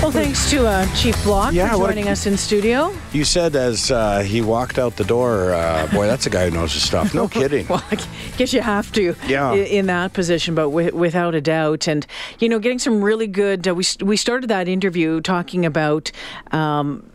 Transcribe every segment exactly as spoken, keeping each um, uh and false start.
Well, thanks to uh, Chief Block yeah, for joining a, us in studio. You said as uh, he walked out the door, uh, boy, that's a guy who knows his stuff. No kidding. Well, I guess you have to yeah. in that position, but w- without a doubt. And, you know, getting some really good... Uh, we, we started that interview talking about... Um,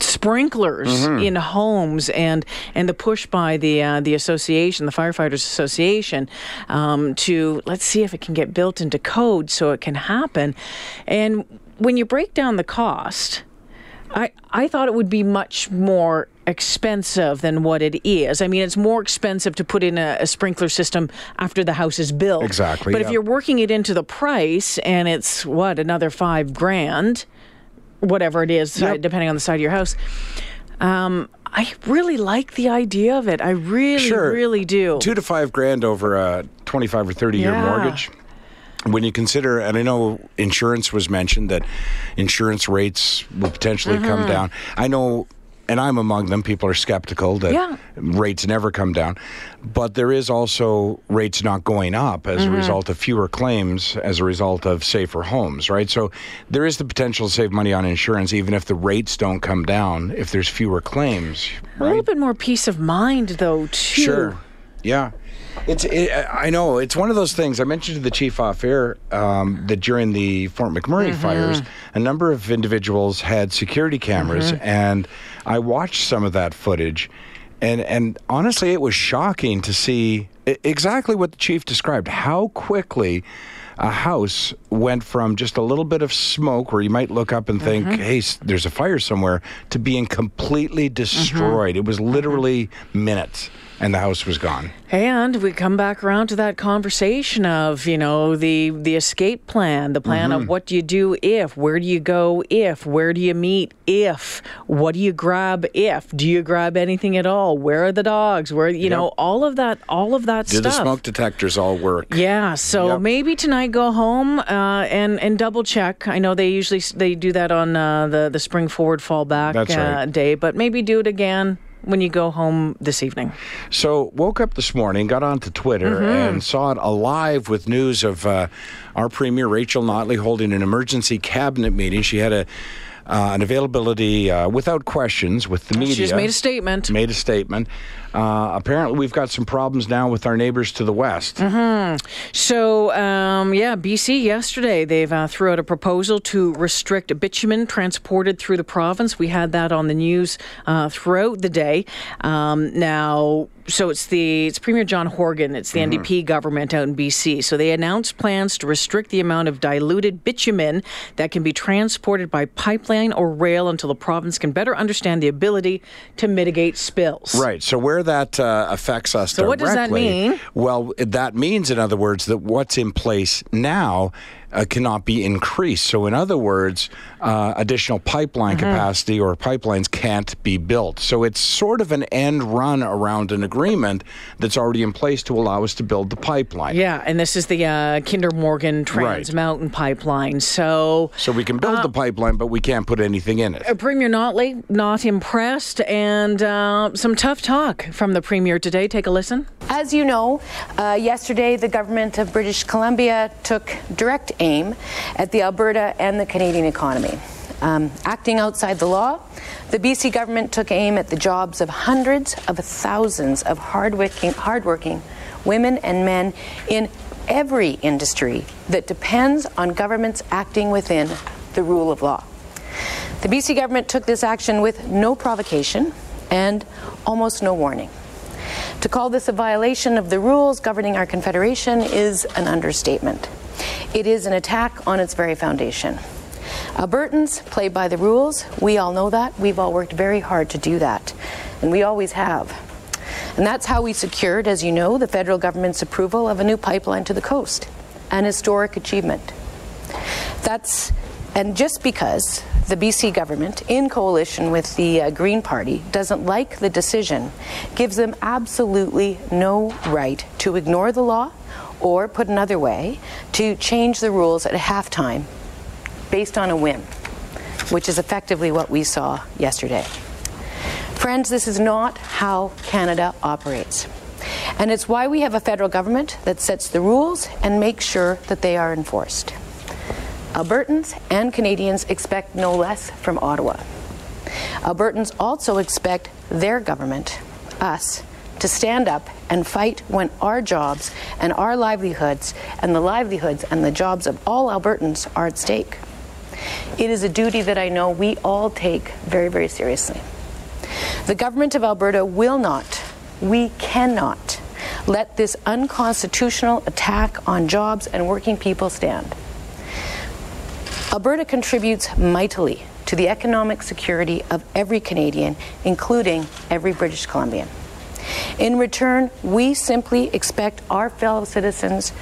sprinklers mm-hmm. in homes and and the push by the uh, the association, the Firefighters Association, um, to let's see if it can get built into code so it can happen. And when you break down the cost, I I thought it would be much more expensive than what it is. I mean, it's more expensive to put in a, a sprinkler system after the house is built. Exactly. But yeah. if you're working it into the price and it's, what, another five grand, whatever it is, yep. depending on the side of your house. Um, I really like the idea of it. I really, sure. really do. Two to five grand over a twenty-five or thirty-year yeah. mortgage. When you consider, and I know insurance was mentioned, that insurance rates will potentially uh-huh. come down. I know, and I'm among them, people are skeptical that yeah. rates never come down. But there is also rates not going up as mm-hmm. a result of fewer claims, as a result of safer homes, right? So there is the potential to save money on insurance, even if the rates don't come down, if there's fewer claims. Right? A little bit more peace of mind, though, too. Sure, yeah. It's. It, I know, it's one of those things. I mentioned to the chief off air um, that during the Fort McMurray mm-hmm. fires, a number of individuals had security cameras, mm-hmm. and I watched some of that footage, and, and honestly, it was shocking to see exactly what the chief described, how quickly a house went from just a little bit of smoke where you might look up and think, mm-hmm. hey, there's a fire somewhere, to being completely destroyed. Mm-hmm. It was literally mm-hmm. minutes. And the house was gone. And we come back around to that conversation of, you know, the, the escape plan, the plan mm-hmm. of what do you do if, where do you go if, where do you meet if, what do you grab if, do you grab anything at all, where are the dogs, where, you yep. know, all of that, all of that do stuff. Do the smoke detectors all work? Yeah, so yep. maybe tonight go home uh, and, and double check. I know they usually, they do that on uh, the, the spring forward, fall back uh, right. day, but maybe do it again when you go home this evening. So woke up this morning, got onto Twitter, mm-hmm. and saw it alive with news of uh, our Premier Rachel Notley holding an emergency cabinet meeting. She had a uh, an availability uh, without questions with the media. She just made a statement. Made a statement. Uh, apparently, we've got some problems now with our neighbors to the west. Mm-hmm. So, um, yeah, B C yesterday, they've uh, threw out a proposal to restrict bitumen transported through the province. We had that on the news uh, throughout the day. Um, now, so it's the it's Premier John Horgan. It's the mm-hmm. N D P government out in B C. So they announced plans to restrict the amount of diluted bitumen that can be transported by pipeline or rail until the province can better understand the ability to mitigate spills. Right. So where that uh, affects us so directly. So what does that mean? Well, that means, in other words, that what's in place now uh, cannot be increased. So in other words, uh, additional pipeline mm-hmm. capacity or pipelines can't be built. So it's sort of an end run around an agreement that's already in place to allow us to build the pipeline. Yeah, and this is the uh, Kinder Morgan Trans Mountain Pipeline. So so we can build uh, the pipeline, but we can't put anything in it. Uh, Premier Notley, not impressed, and uh, some tough talk from the Premier today. Take a listen. As you know, uh, yesterday the government of British Columbia took direct aim at the Alberta and the Canadian economy. Um, acting outside the law, the B C government took aim at the jobs of hundreds of thousands of hardworking, hardworking women and men in every industry that depends on governments acting within the rule of law. The B C government took this action with no provocation and almost no warning. To call this a violation of the rules governing our Confederation is an understatement. It is an attack on its very foundation. Albertans play by the rules. We all know that. We've all worked very hard to do that, and we always have. And that's how we secured, as you know, the federal government's approval of a new pipeline to the coast, an historic achievement. That's, and just because the B C government, in coalition with the uh, Green Party, doesn't like the decision, gives them absolutely no right to ignore the law or, put another way, to change the rules at halftime based on a whim, which is effectively what we saw yesterday. Friends, this is not how Canada operates. And it's why we have a federal government that sets the rules and makes sure that they are enforced. Albertans and Canadians expect no less from Ottawa. Albertans also expect their government, us, to stand up and fight when our jobs and our livelihoods and the livelihoods and the jobs of all Albertans are at stake. It is a duty that I know we all take very, very seriously. The government of Alberta will not, we cannot, let this unconstitutional attack on jobs and working people stand. Alberta contributes mightily to the economic security of every Canadian, including every British Columbian. In return, we simply expect our fellow citizens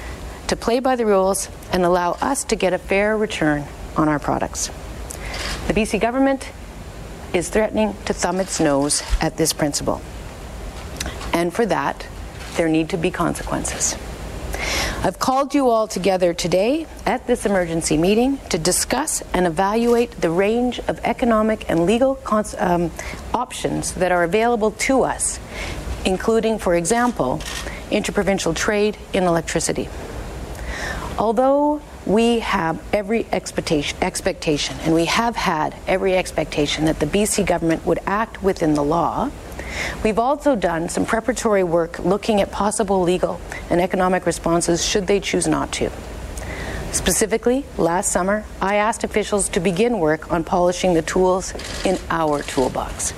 to play by the rules and allow us to get a fair return on our products. The B C government is threatening to thumb its nose at this principle. And for that, there need to be consequences. I've called you all together today at this emergency meeting to discuss and evaluate the range of economic and legal cons um, options that are available to us, including, for example, interprovincial trade in electricity. Although we have every expectation, expectation, and we have had every expectation that the B C government would act within the law, we've also done some preparatory work looking at possible legal and economic responses should they choose not to. Specifically, last summer, I asked officials to begin work on polishing the tools in our toolbox.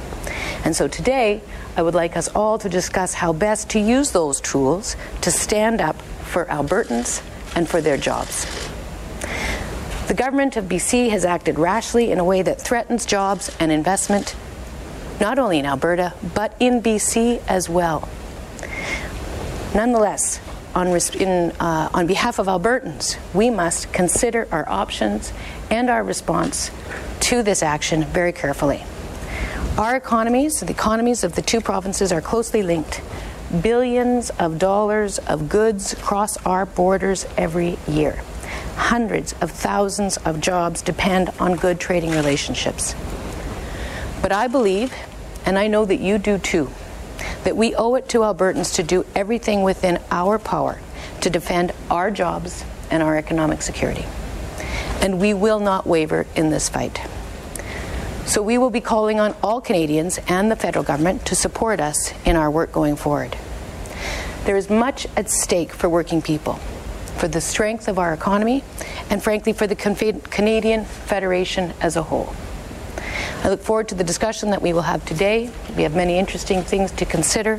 And so today, I would like us all to discuss how best to use those tools to stand up for Albertans and for their jobs. The government of B C has acted rashly in a way that threatens jobs and investment, not only in Alberta, but in B C as well. Nonetheless, on, in, uh, on behalf of Albertans, we must consider our options and our response to this action very carefully. Our economies, the economies of the two provinces, are closely linked. Billions of dollars of goods cross our borders every year. Hundreds of thousands of jobs depend on good trading relationships. But I believe, and I know that you do too, that we owe it to Albertans to do everything within our power to defend our jobs and our economic security. And we will not waver in this fight. So we will be calling on all Canadians and the federal government to support us in our work going forward. There is much at stake for working people, for the strength of our economy, and frankly for the Canadian Federation as a whole. I look forward to the discussion that we will have today. We have many interesting things to consider.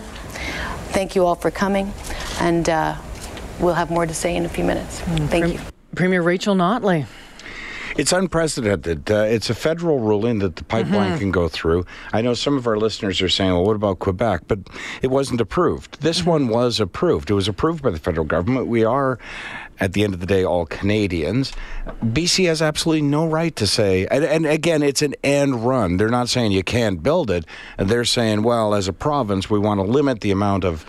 Thank you all for coming, and uh, we'll have more to say in a few minutes. Mm, Thank Prem you. Premier Rachel Notley. It's unprecedented. Uh, it's a federal ruling that the pipeline mm-hmm. can go through. I know some of our listeners are saying, well, what about Quebec? But it wasn't approved. This mm-hmm. one was approved. It was approved by the federal government. We are, at the end of the day, all Canadians. B C has absolutely no right to say, and, and again, it's an and run. They're not saying you can't build it. They're saying, well, as a province, we want to limit the amount of,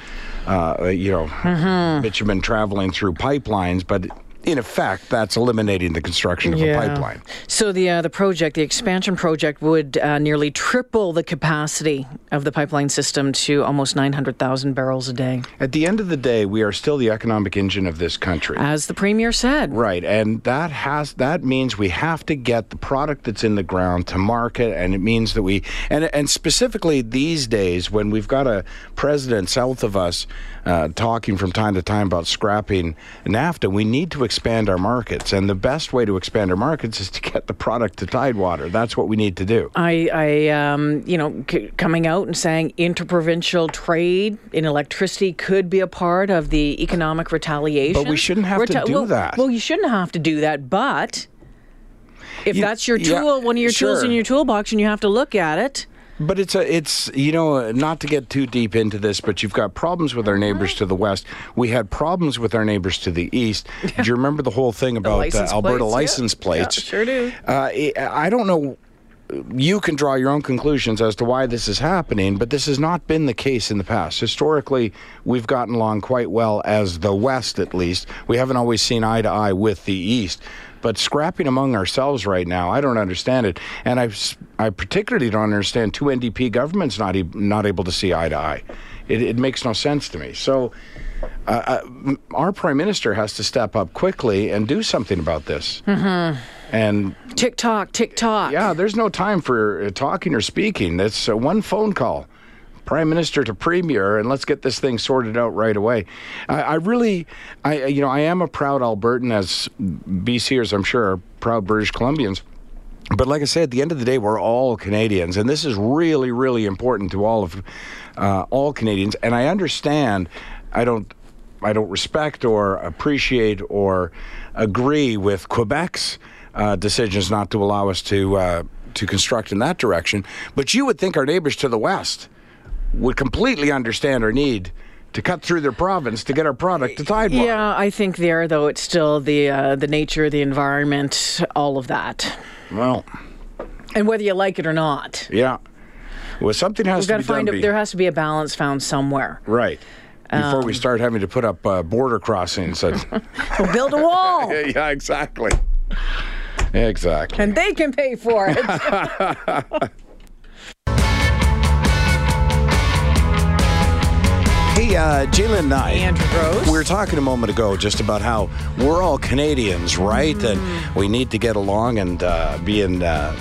uh, you know, mm-hmm. bitumen traveling through pipelines, but in effect, that's eliminating the construction of yeah. a pipeline. So the uh, the project, the expansion project, would uh, nearly triple the capacity of the pipeline system to almost nine hundred thousand barrels a day. At the end of the day, we are still the economic engine of this country, as the Premier said. Right, and that has that means we have to get the product that's in the ground to market, and it means that we and and specifically these days when we've got a president south of us uh, talking from time to time about scrapping NAFTA, we need to expand expand our markets, and the best way to expand our markets is to get the product to Tidewater. That's what we need to do. I, I um, you know, c coming out and saying interprovincial trade in electricity could be a part of the economic retaliation. But we shouldn't have Reta to do well, that. Well, you shouldn't have to do that, but if you, that's your tool, yeah, one of your sure. tools in your toolbox, and you have to look at it. But it's, a, it's you know, not to get too deep into this, but you've got problems with our neighbors to the west. We had problems with our neighbors to the east. Yeah. Do you remember the whole thing about the license uh, Alberta plates? license yeah. plates? Yeah, sure do. Uh, I don't know you can draw your own conclusions as to why this is happening, but this has not been the case in the past. Historically, we've gotten along quite well as the West, at least. We haven't always seen eye to eye with the East. But scrapping among ourselves right now, I don't understand it. And I I particularly don't understand two N D P governments not, e- not able to see eye to eye. It, it makes no sense to me. So uh, uh, our Prime Minister has to step up quickly and do something about this. Mm-hmm. And tick tock, tick tock. Yeah, there's no time for uh, talking or speaking. That's uh, one phone call, Prime Minister to Premier, and let's get this thing sorted out right away. I, I really, I you know, I am a proud Albertan, as B Cers, I'm sure, are proud British Columbians. But like I say, at the end of the day, we're all Canadians, and this is really, really important to all of uh, all Canadians. And I understand, I don't, I don't respect or appreciate or agree with Quebec's Uh, decisions not to allow us to uh, to construct in that direction. But you would think our neighbors to the west would completely understand our need to cut through their province to get our product to Tidewater. Yeah, I think there, though, it's still the uh, the nature, the environment, all of that. Well. And whether you like it or not. Yeah. Well, something has to be done. There has to be a balance found somewhere. Right. Before um, we start having to put up uh, border crossings. And we'll build a wall. Yeah, exactly. Exactly. And they can pay for it. Hey, uh, Jalen and I, Andrew Gross. We were talking a moment ago just about how we're all Canadians, right? Mm. And we need to get along and uh, be in, uh,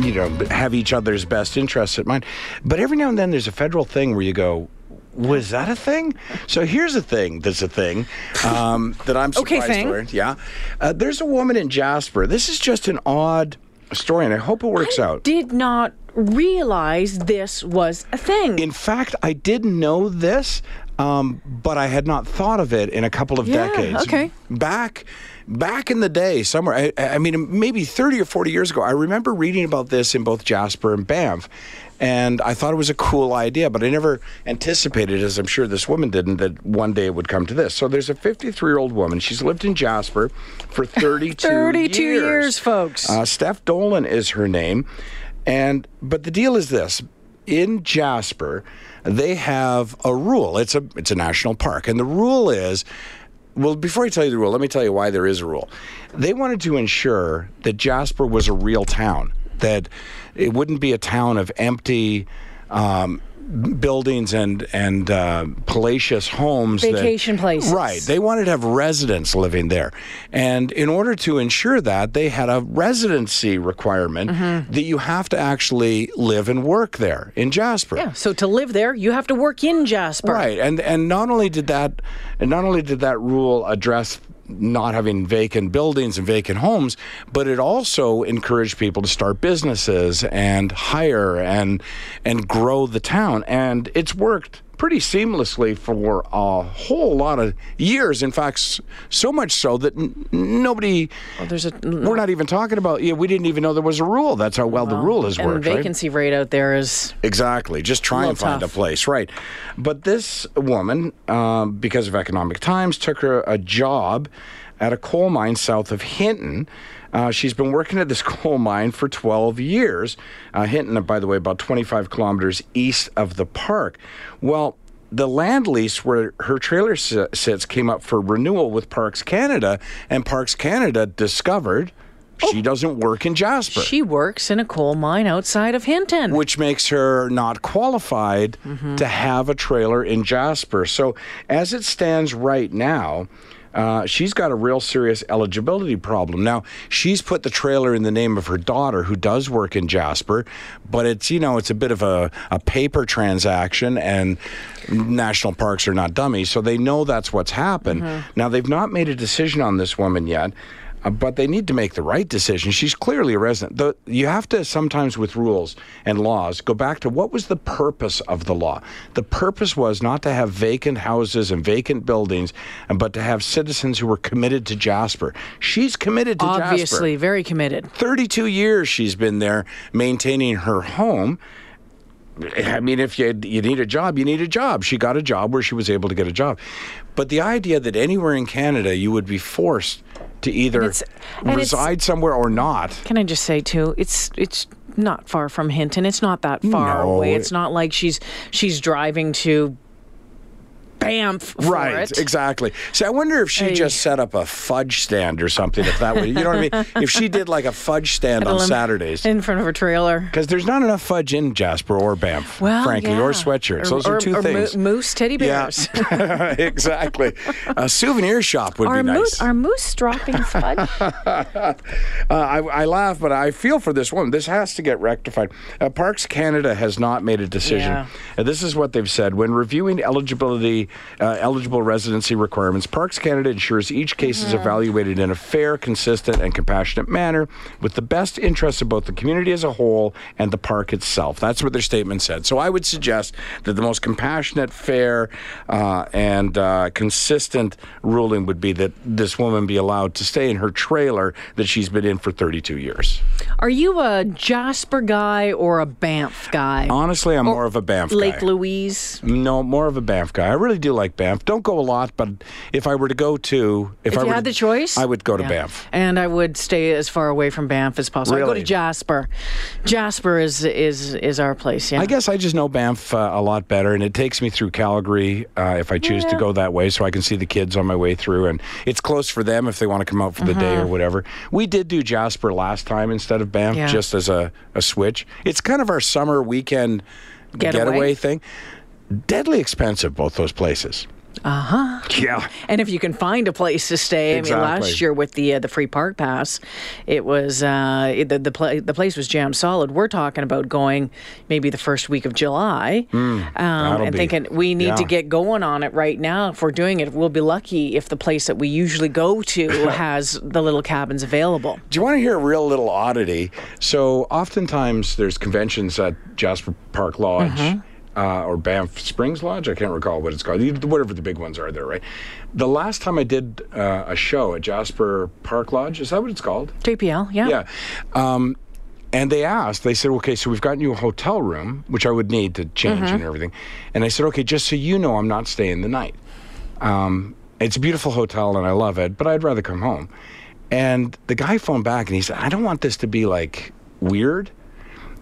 you know, have each other's best interests at mind. But every now and then there's a federal thing where you go, was that a thing? So here's a thing that's a thing um, that I'm surprised okay, to learn. Yeah. Uh, there's a woman in Jasper. This is just an odd story, and I hope it works I out. I did not realize this was a thing. In fact, I didn't know this, um, but I had not thought of it in a couple of yeah, decades. Okay. Back, back in the day, somewhere, I, I mean, maybe thirty or forty years ago, I remember reading about this in both Jasper and Banff. And I thought it was a cool idea, but I never anticipated, as I'm sure this woman didn't, that one day it would come to this. So there's a fifty-three-year-old woman. She's lived in Jasper for thirty-two years. thirty-two years, years folks. Uh, Steph Dolan is her name. And but the deal is this. In Jasper, they have a rule. It's a it's a national park. And the rule is, well, before I tell you the rule, let me tell you why there is a rule. They wanted to ensure that Jasper was a real town, that it wouldn't be a town of empty um, buildings and and uh, palatial homes. Vacation that, places. Right. They wanted to have residents living there. And in order to ensure that, they had a residency requirement mm-hmm. that you have to actually live and work there in Jasper. Yeah. So to live there, you have to work in Jasper. Right. And and not only did that, and not only did that rule address not having vacant buildings and vacant homes, but it also encouraged people to start businesses and hire and and grow the town. And it's worked pretty seamlessly for a whole lot of years. In fact, so much so that n- nobody, well, there's a, we're not even talking about, yeah, we didn't even know there was a rule. That's how well, well the rule has and worked. And the vacancy right? rate out there is. Exactly. Just try and find tough. a place. Right. But this woman, um, because of economic times, took her a job at a coal mine south of Hinton. Uh, she's been working at this coal mine for twelve years. Uh, Hinton, by the way, about twenty-five kilometers east of the park. Well, the land lease where her trailer sits came up for renewal with Parks Canada, and Parks Canada discovered oh. she doesn't work in Jasper. She works in a coal mine outside of Hinton. Which makes her not qualified mm-hmm. to have a trailer in Jasper. So as it stands right now, Uh, she's got a real serious eligibility problem. Now, she's put the trailer in the name of her daughter, who does work in Jasper, but it's, you know, it's a bit of a, a paper transaction, and national parks are not dummies, so they know that's what's happened. Mm-hmm. Now, they've not made a decision on this woman yet, uh, but they need to make the right decision. She's clearly a resident. The, you have to sometimes, with rules and laws, go back to what was the purpose of the law. The purpose was not to have vacant houses and vacant buildings, and, but to have citizens who were committed to Jasper. She's committed to Obviously, Jasper. Obviously, very committed. thirty-two years she's been there maintaining her home. I mean, if you you need a job, you need a job. She got a job where she was able to get a job. But the idea that anywhere in Canada you would be forced to either and and reside somewhere or not. Can I just say, too, it's it's... not far from Hinton. It's not that far no. away. It's not like she's she's driving to Banff for right, it. Exactly. So I wonder if she hey. just set up a fudge stand or something, if that would, you know what I mean? If she did like a fudge stand on Saturdays. In front of her trailer. Because there's not enough fudge in Jasper or Banff, well, frankly, yeah. or sweatshirts. Or, Those or, are two or things. Or mo- moose teddy bears. Yeah. exactly. A souvenir shop would are be moose, nice. Are moose dropping fudge? uh, I, I laugh, but I feel for this woman. This has to get rectified. Uh, Parks Canada has not made a decision. Yeah. Uh, this is what they've said. When reviewing eligibility Uh, eligible residency requirements, Parks Canada ensures each case mm-hmm. is evaluated in a fair, consistent, and compassionate manner with the best interests of both the community as a whole and the park itself. That's what their statement said. So I would suggest that the most compassionate, fair, uh, and uh, consistent ruling would be that this woman be allowed to stay in her trailer that she's been in for thirty-two years. Are you a Jasper guy or a Banff guy? Honestly, I'm or more of a Banff Lake guy. Lake Louise? No, more of a Banff guy. I really do like Banff. Don't go a lot, but if I were to go to... If, if I you were had to, the choice? I would go to yeah. Banff. And I would stay as far away from Banff as possible. Really? I'd go to Jasper. Jasper is is, is our place, yeah. I guess I just know Banff uh, a lot better, and it takes me through Calgary uh, if I choose yeah. to go that way, so I can see the kids on my way through, and it's close for them if they want to come out for uh-huh. the day or whatever. We did do Jasper last time instead of Banff, yeah. just as a, a switch. It's kind of our summer weekend getaway, getaway thing. Deadly expensive, both those places. Uh-huh. Yeah. And if you can find a place to stay, exactly. I mean, last year with the uh, the free park pass, it was, uh, it, the the, pl- the place was jam solid. We're talking about going maybe the first week of July mm, um, and be, thinking we need yeah. to get going on it right now. If we're doing it, we'll be lucky if the place that we usually go to has the little cabins available. Do you want to hear a real little oddity? So oftentimes there's conventions at Jasper Park Lodge. Mm-hmm. Uh, or Banff Springs Lodge, I can't recall what it's called, whatever the big ones are there, right? The last time I did uh, a show at Jasper Park Lodge, is that what it's called? J P L, yeah. Yeah. Um, and they asked, they said, okay, so we've gotten you a hotel room, which I would need to change mm-hmm. and everything. And I said, okay, just so you know, I'm not staying the night. Um, it's a beautiful hotel and I love it, but I'd rather come home. And the guy phoned back and he said, I don't want this to be like weird,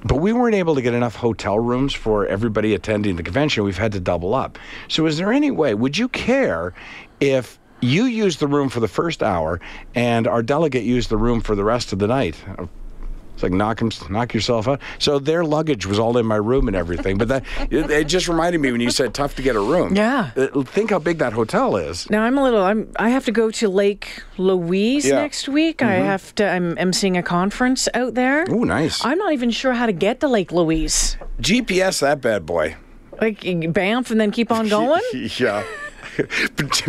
but we weren't able to get enough hotel rooms for everybody attending the convention. We've had to double up. So is there any way, would you care if you used the room for the first hour and our delegate used the room for the rest of the night? It's like, knock him, knock yourself out. So their luggage was all in my room and everything. But that it, it just reminded me when you said tough to get a room. Yeah. Uh, think how big that hotel is. Now, I'm a little, I'm, I have to go to Lake Louise yeah. next week. Mm-hmm. I have to, I'm emceeing a conference out there. Oh, nice. I'm not even sure how to get to Lake Louise. G P S that bad boy. Like, Banff and then keep on going? yeah.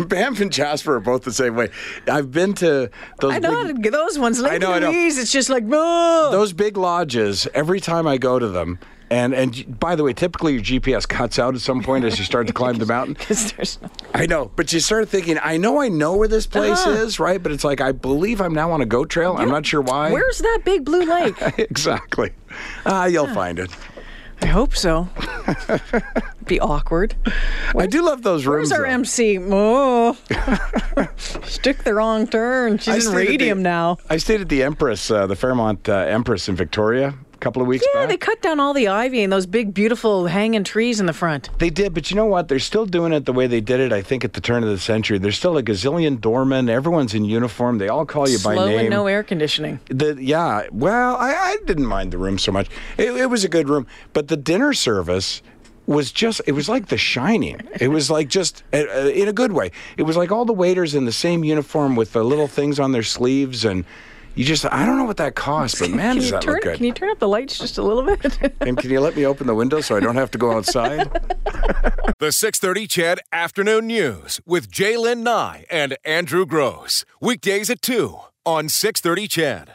Banff and Jasper are both the same way. I've been to those. I know big, those ones. Lake I know, Louise, I know. It's just like oh. Those big lodges. Every time I go to them, and and by the way, typically your G P S cuts out at some point as you start to climb the mountain. There's no... I know, but you start thinking, I know, I know where this place uh-huh. is, right? But it's like I believe I'm now on a goat trail. Yep. I'm not sure why. Where's that big blue lake? exactly. Ah, uh, you'll yeah. find it. I hope so. Be awkward. Where's, I do love those rooms. Where's our though? M C? Oh. Stick the wrong turn. She's in radium the, now. I stayed at the Empress, uh, the Fairmont uh, Empress in Victoria a couple of weeks yeah, back. Yeah, they cut down all the ivy and those big, beautiful hanging trees in the front. They did, but you know what? They're still doing it the way they did it, I think, at the turn of the century. There's still a gazillion doormen. Everyone's in uniform. They all call you Slow by name. Slow and no air conditioning. The, yeah. Well, I, I didn't mind the room so much. It, it was a good room. But the dinner service... was just, it was like The Shining. It was like just, uh, in a good way, it was like all the waiters in the same uniform with the little things on their sleeves, and you just, I don't know what that costs, but man, does that turn, look good. Can you turn up the lights just a little bit? And can you let me open the window so I don't have to go outside? The six thirty C H E D Afternoon News with Jay Lynn Nye and Andrew Gross. Weekdays at two on six thirty C H E D.